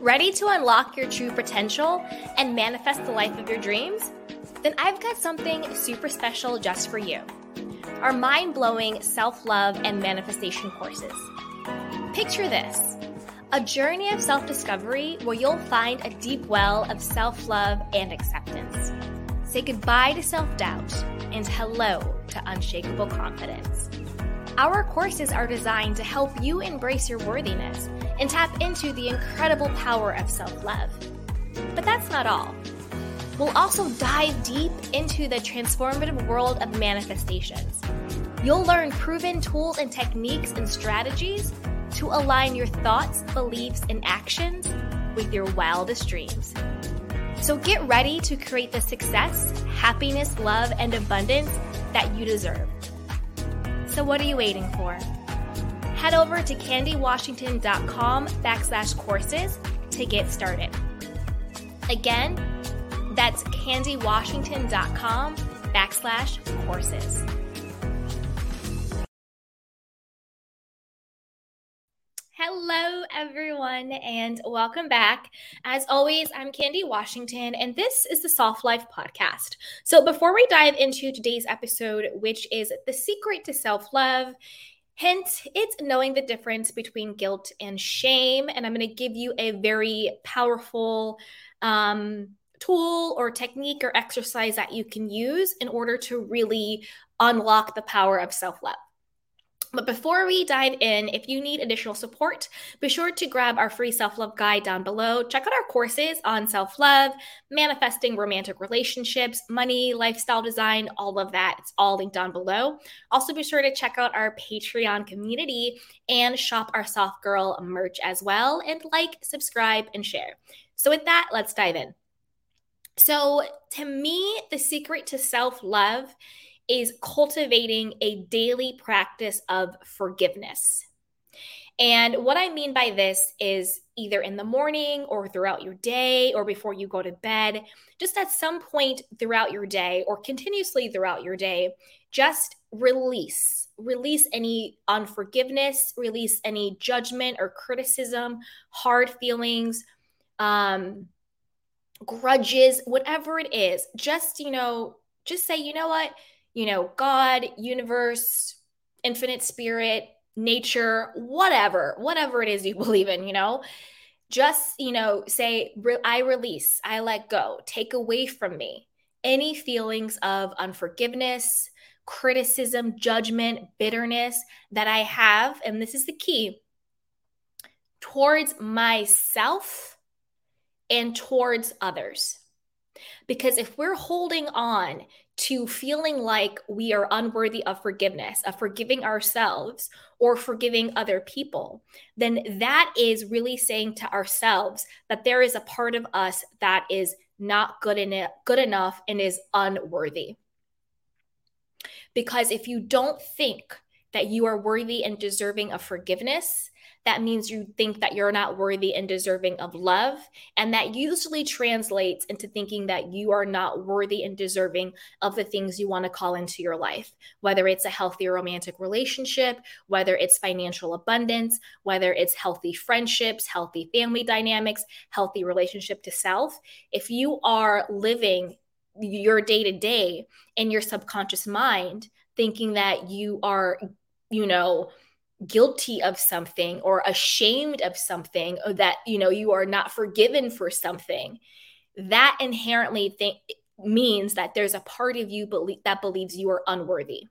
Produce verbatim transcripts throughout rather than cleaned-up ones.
Ready to unlock your true potential and manifest the life of your dreams? Then I've got something super special just for you. Our mind-blowing self-love and manifestation courses. Picture this, a journey of self-discovery where you'll find a deep well of self-love and acceptance. Say goodbye to self-doubt and hello to unshakable confidence. Our courses are designed to help you embrace your worthiness and tap into the incredible power of self-love. But that's not all. We'll also dive deep into the transformative world of manifestations. You'll learn proven tools and techniques and strategies to align your thoughts, beliefs, and actions with your wildest dreams. So get ready to create the success, happiness, love, and abundance that you deserve. So what are you waiting for? Head over to candywashington.com backslash courses to get started. Again, that's candywashington.com backslash courses. Hello, everyone, and welcome back. As always, I'm Candy Washington, and this is the Soft Life podcast. So before we dive into today's episode, which is the secret to self-love, hint, it's knowing the difference between guilt and shame, and I'm going to give you a very powerful um, tool or technique or exercise that you can use in order to really unlock the power of self-love. But before we dive in, if you need additional support, be sure to grab our free self-love guide down below. Check out our courses on self-love, manifesting romantic relationships, money, lifestyle design, all of that. It's all linked down below. Also, be sure to check out our Patreon community and shop our Soft Girl merch as well. And like, subscribe, and share. So with that, let's dive in. So to me, the secret to self-love is cultivating a daily practice of forgiveness. And what I mean by this is either in the morning or throughout your day or before you go to bed, just at some point throughout your day or continuously throughout your day, just release. Release any unforgiveness, release any judgment or criticism, hard feelings, um, grudges, whatever it is. Just, you know, just say, you know what? You know, God, universe, infinite spirit, nature, whatever, whatever it is you believe in, you know, just, you know, say, re- I release, I let go, take away from me any feelings of unforgiveness, criticism, judgment, bitterness that I have. And this is the key, towards myself and towards others. Because if we're holding on to feeling like we are unworthy of forgiveness, of forgiving ourselves or forgiving other people, then that is really saying to ourselves that there is a part of us that is not good enough, good enough and is unworthy. Because if you don't think that you are worthy and deserving of forgiveness, that means you think that you're not worthy and deserving of love. And that usually translates into thinking that you are not worthy and deserving of the things you want to call into your life, whether it's a healthy romantic relationship, whether it's financial abundance, whether it's healthy friendships, healthy family dynamics, healthy relationship to self. If you are living your day-to-day in your subconscious mind, thinking that you are, you know, guilty of something or ashamed of something, or that, you know, you are not forgiven for something, that inherently th- means that there's a part of you belie- that believes you are unworthy.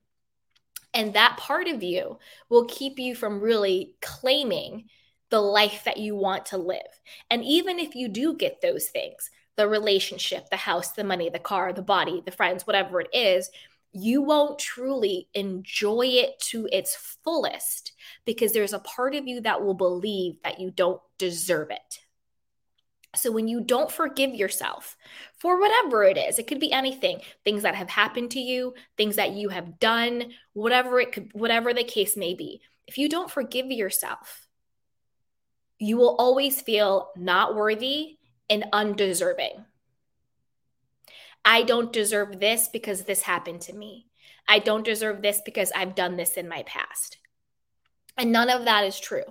And that part of you will keep you from really claiming the life that you want to live. And even if you do get those things, the relationship, the house, the money, the car, the body, the friends, whatever it is, you won't truly enjoy it to its fullest because there's a part of you that will believe that you don't deserve it. So when you don't forgive yourself for whatever it is, it could be anything, things that have happened to you, things that you have done, whatever it could, whatever the case may be. If you don't forgive yourself, you will always feel not worthy and undeserving. I don't deserve this because this happened to me. I don't deserve this because I've done this in my past. And none of that is true.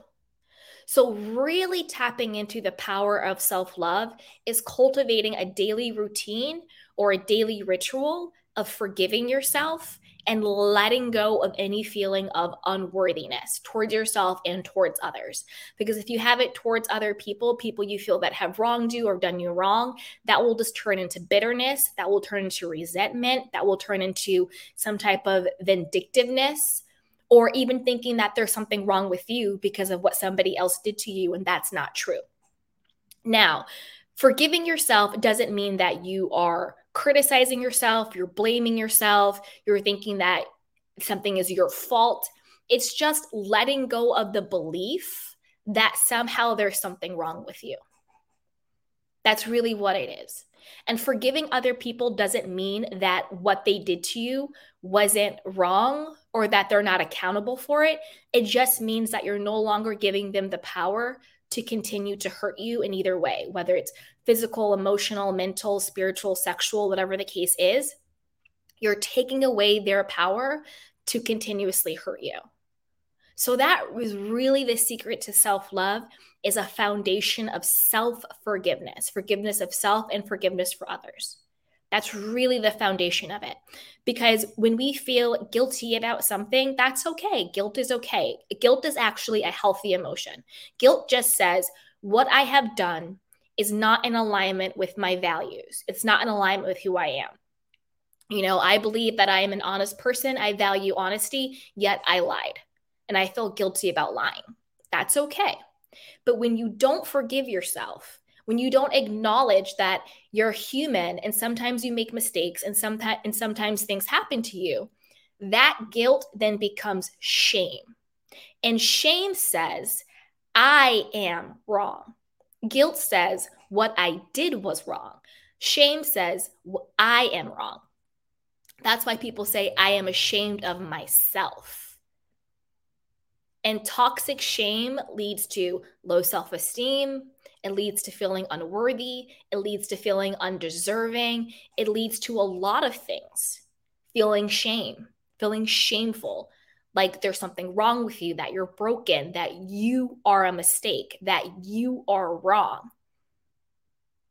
So really tapping into the power of self-love is cultivating a daily routine or a daily ritual of forgiving yourself and letting go of any feeling of unworthiness towards yourself and towards others. Because if you have it towards other people, people you feel that have wronged you or done you wrong, that will just turn into bitterness, that will turn into resentment, that will turn into some type of vindictiveness, or even thinking that there's something wrong with you because of what somebody else did to you, and that's not true. Now, forgiving yourself doesn't mean that you are criticizing yourself, you're blaming yourself, you're thinking that something is your fault. It's just letting go of the belief that somehow there's something wrong with you. That's really what it is. And forgiving other people doesn't mean that what they did to you wasn't wrong or that they're not accountable for it. It just means that you're no longer giving them the power to continue to hurt you in either way, whether it's physical, emotional, mental, spiritual, sexual, whatever the case is. You're taking away their power to continuously hurt you. So that was really the secret to self-love, is a foundation of self-forgiveness, forgiveness of self and forgiveness for others. That's really the foundation of it. Because when we feel guilty about something, that's okay. Guilt is okay. Guilt is actually a healthy emotion. Guilt just says, what I have done is not in alignment with my values. It's not in alignment with who I am. You know, I believe that I am an honest person. I value honesty, yet I lied. And I feel guilty about lying. That's okay. But when you don't forgive yourself, when you don't acknowledge that you're human and sometimes you make mistakes and sometimes and sometimes things happen to you, that guilt then becomes shame. And shame says, I am wrong. Guilt says, what I did was wrong. Shame says, I am wrong. That's why people say, I am ashamed of myself. And toxic shame leads to low self-esteem. It leads to feeling unworthy. It leads to feeling undeserving. It leads to a lot of things. Feeling shame, feeling shameful, like there's something wrong with you, that you're broken, that you are a mistake, that you are wrong.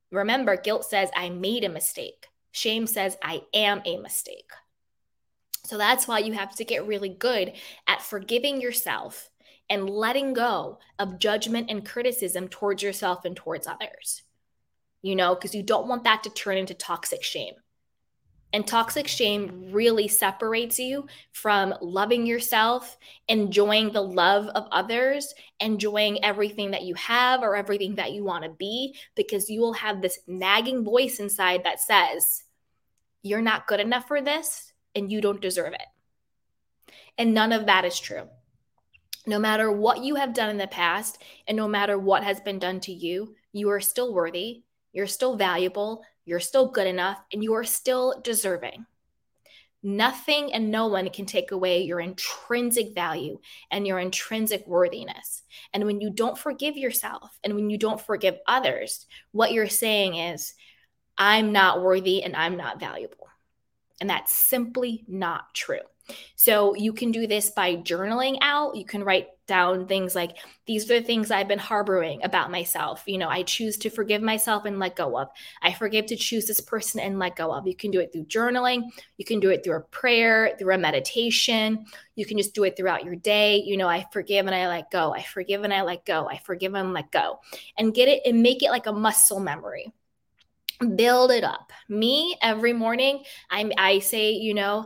Remember, guilt says, I made a mistake. Shame says, I am a mistake. So that's why you have to get really good at forgiving yourself and letting go of judgment and criticism towards yourself and towards others, you know, because you don't want that to turn into toxic shame. And toxic shame really separates you from loving yourself, enjoying the love of others, enjoying everything that you have or everything that you want to be, because you will have this nagging voice inside that says, you're not good enough for this. And you don't deserve it. And none of that is true. No matter what you have done in the past, and no matter what has been done to you, you are still worthy, you're still valuable, you're still good enough, and you are still deserving. Nothing and no one can take away your intrinsic value and your intrinsic worthiness. And when you don't forgive yourself, and when you don't forgive others, what you're saying is, I'm not worthy and I'm not valuable. And that's simply not true. So you can do this by journaling out. You can write down things like, these are the things I've been harboring about myself. You know, I choose to forgive myself and let go of. I forgive to choose this person and let go of. You can do it through journaling. You can do it through a prayer, through a meditation. You can just do it throughout your day. You know, I forgive and I let go. I forgive and I let go. I forgive and let go. And get it and make it like a muscle memory. Build it up. Me, every morning, I I say, you know,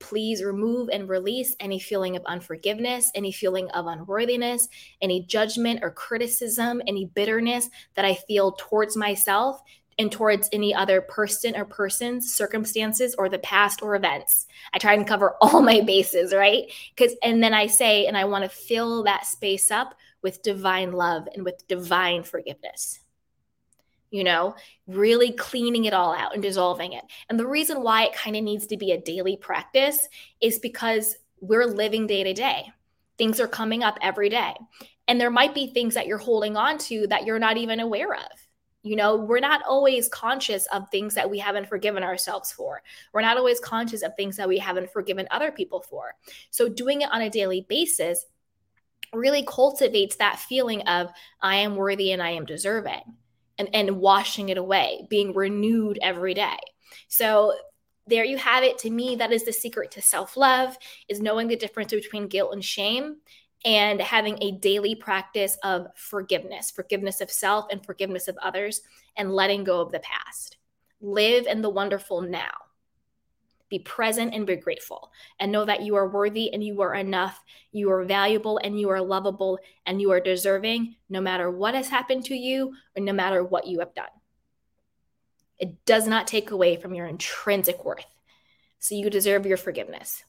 please remove and release any feeling of unforgiveness, any feeling of unworthiness, any judgment or criticism, any bitterness that I feel towards myself and towards any other person or persons, circumstances, or the past or events. I try and cover all my bases, right? Because, and then I say, and I want to fill that space up with divine love and with divine forgiveness. You know, really cleaning it all out and dissolving it. And the reason why it kind of needs to be a daily practice is because we're living day to day. Things are coming up every day. And there might be things that you're holding on to that you're not even aware of. You know, we're not always conscious of things that we haven't forgiven ourselves for. We're not always conscious of things that we haven't forgiven other people for. So doing it on a daily basis really cultivates that feeling of I am worthy and I am deserving, and, and washing it away, being renewed every day. So there you have it. To me, that is the secret to self-love, is knowing the difference between guilt and shame and having a daily practice of forgiveness, forgiveness of self and forgiveness of others, and letting go of the past. Live in the wonderful now. Be present and be grateful, and know that you are worthy and you are enough. You are valuable and you are lovable and you are deserving, no matter what has happened to you or no matter what you have done. It does not take away from your intrinsic worth. So you deserve your forgiveness.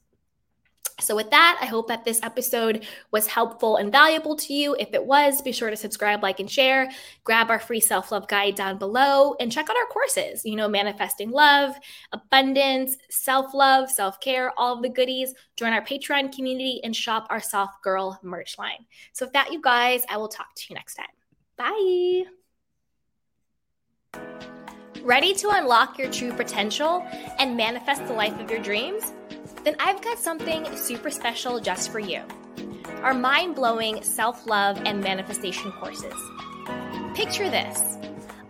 So with that, I hope that this episode was helpful and valuable to you. If it was, be sure to subscribe, like, and share. Grab our free self-love guide down below and check out our courses. You know, manifesting love, abundance, self-love, self-care, all of the goodies. Join our Patreon community and shop our Soft Girl merch line. So with that, you guys, I will talk to you next time. Bye. Ready to unlock your true potential and manifest the life of your dreams? Then I've got something super special just for you. Our mind-blowing self-love and manifestation courses. Picture this,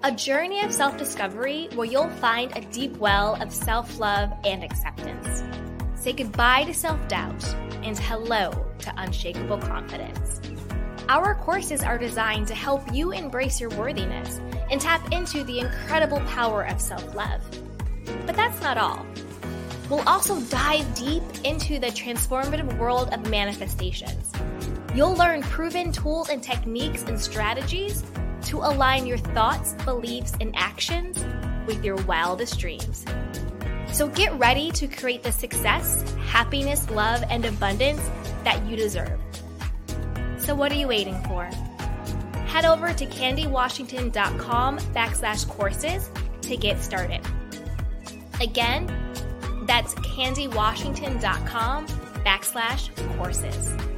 a journey of self-discovery where you'll find a deep well of self-love and acceptance. Say goodbye to self-doubt and hello to unshakable confidence. Our courses are designed to help you embrace your worthiness and tap into the incredible power of self-love. But that's not all. We'll also dive deep into the transformative world of manifestations. You'll learn proven tools and techniques and strategies to align your thoughts, beliefs, and actions with your wildest dreams. So get ready to create the success, happiness, love, and abundance that you deserve. So what are you waiting for? Head over to candywashington.com backslash courses to get started. Again, that's candywashington.com backslash courses.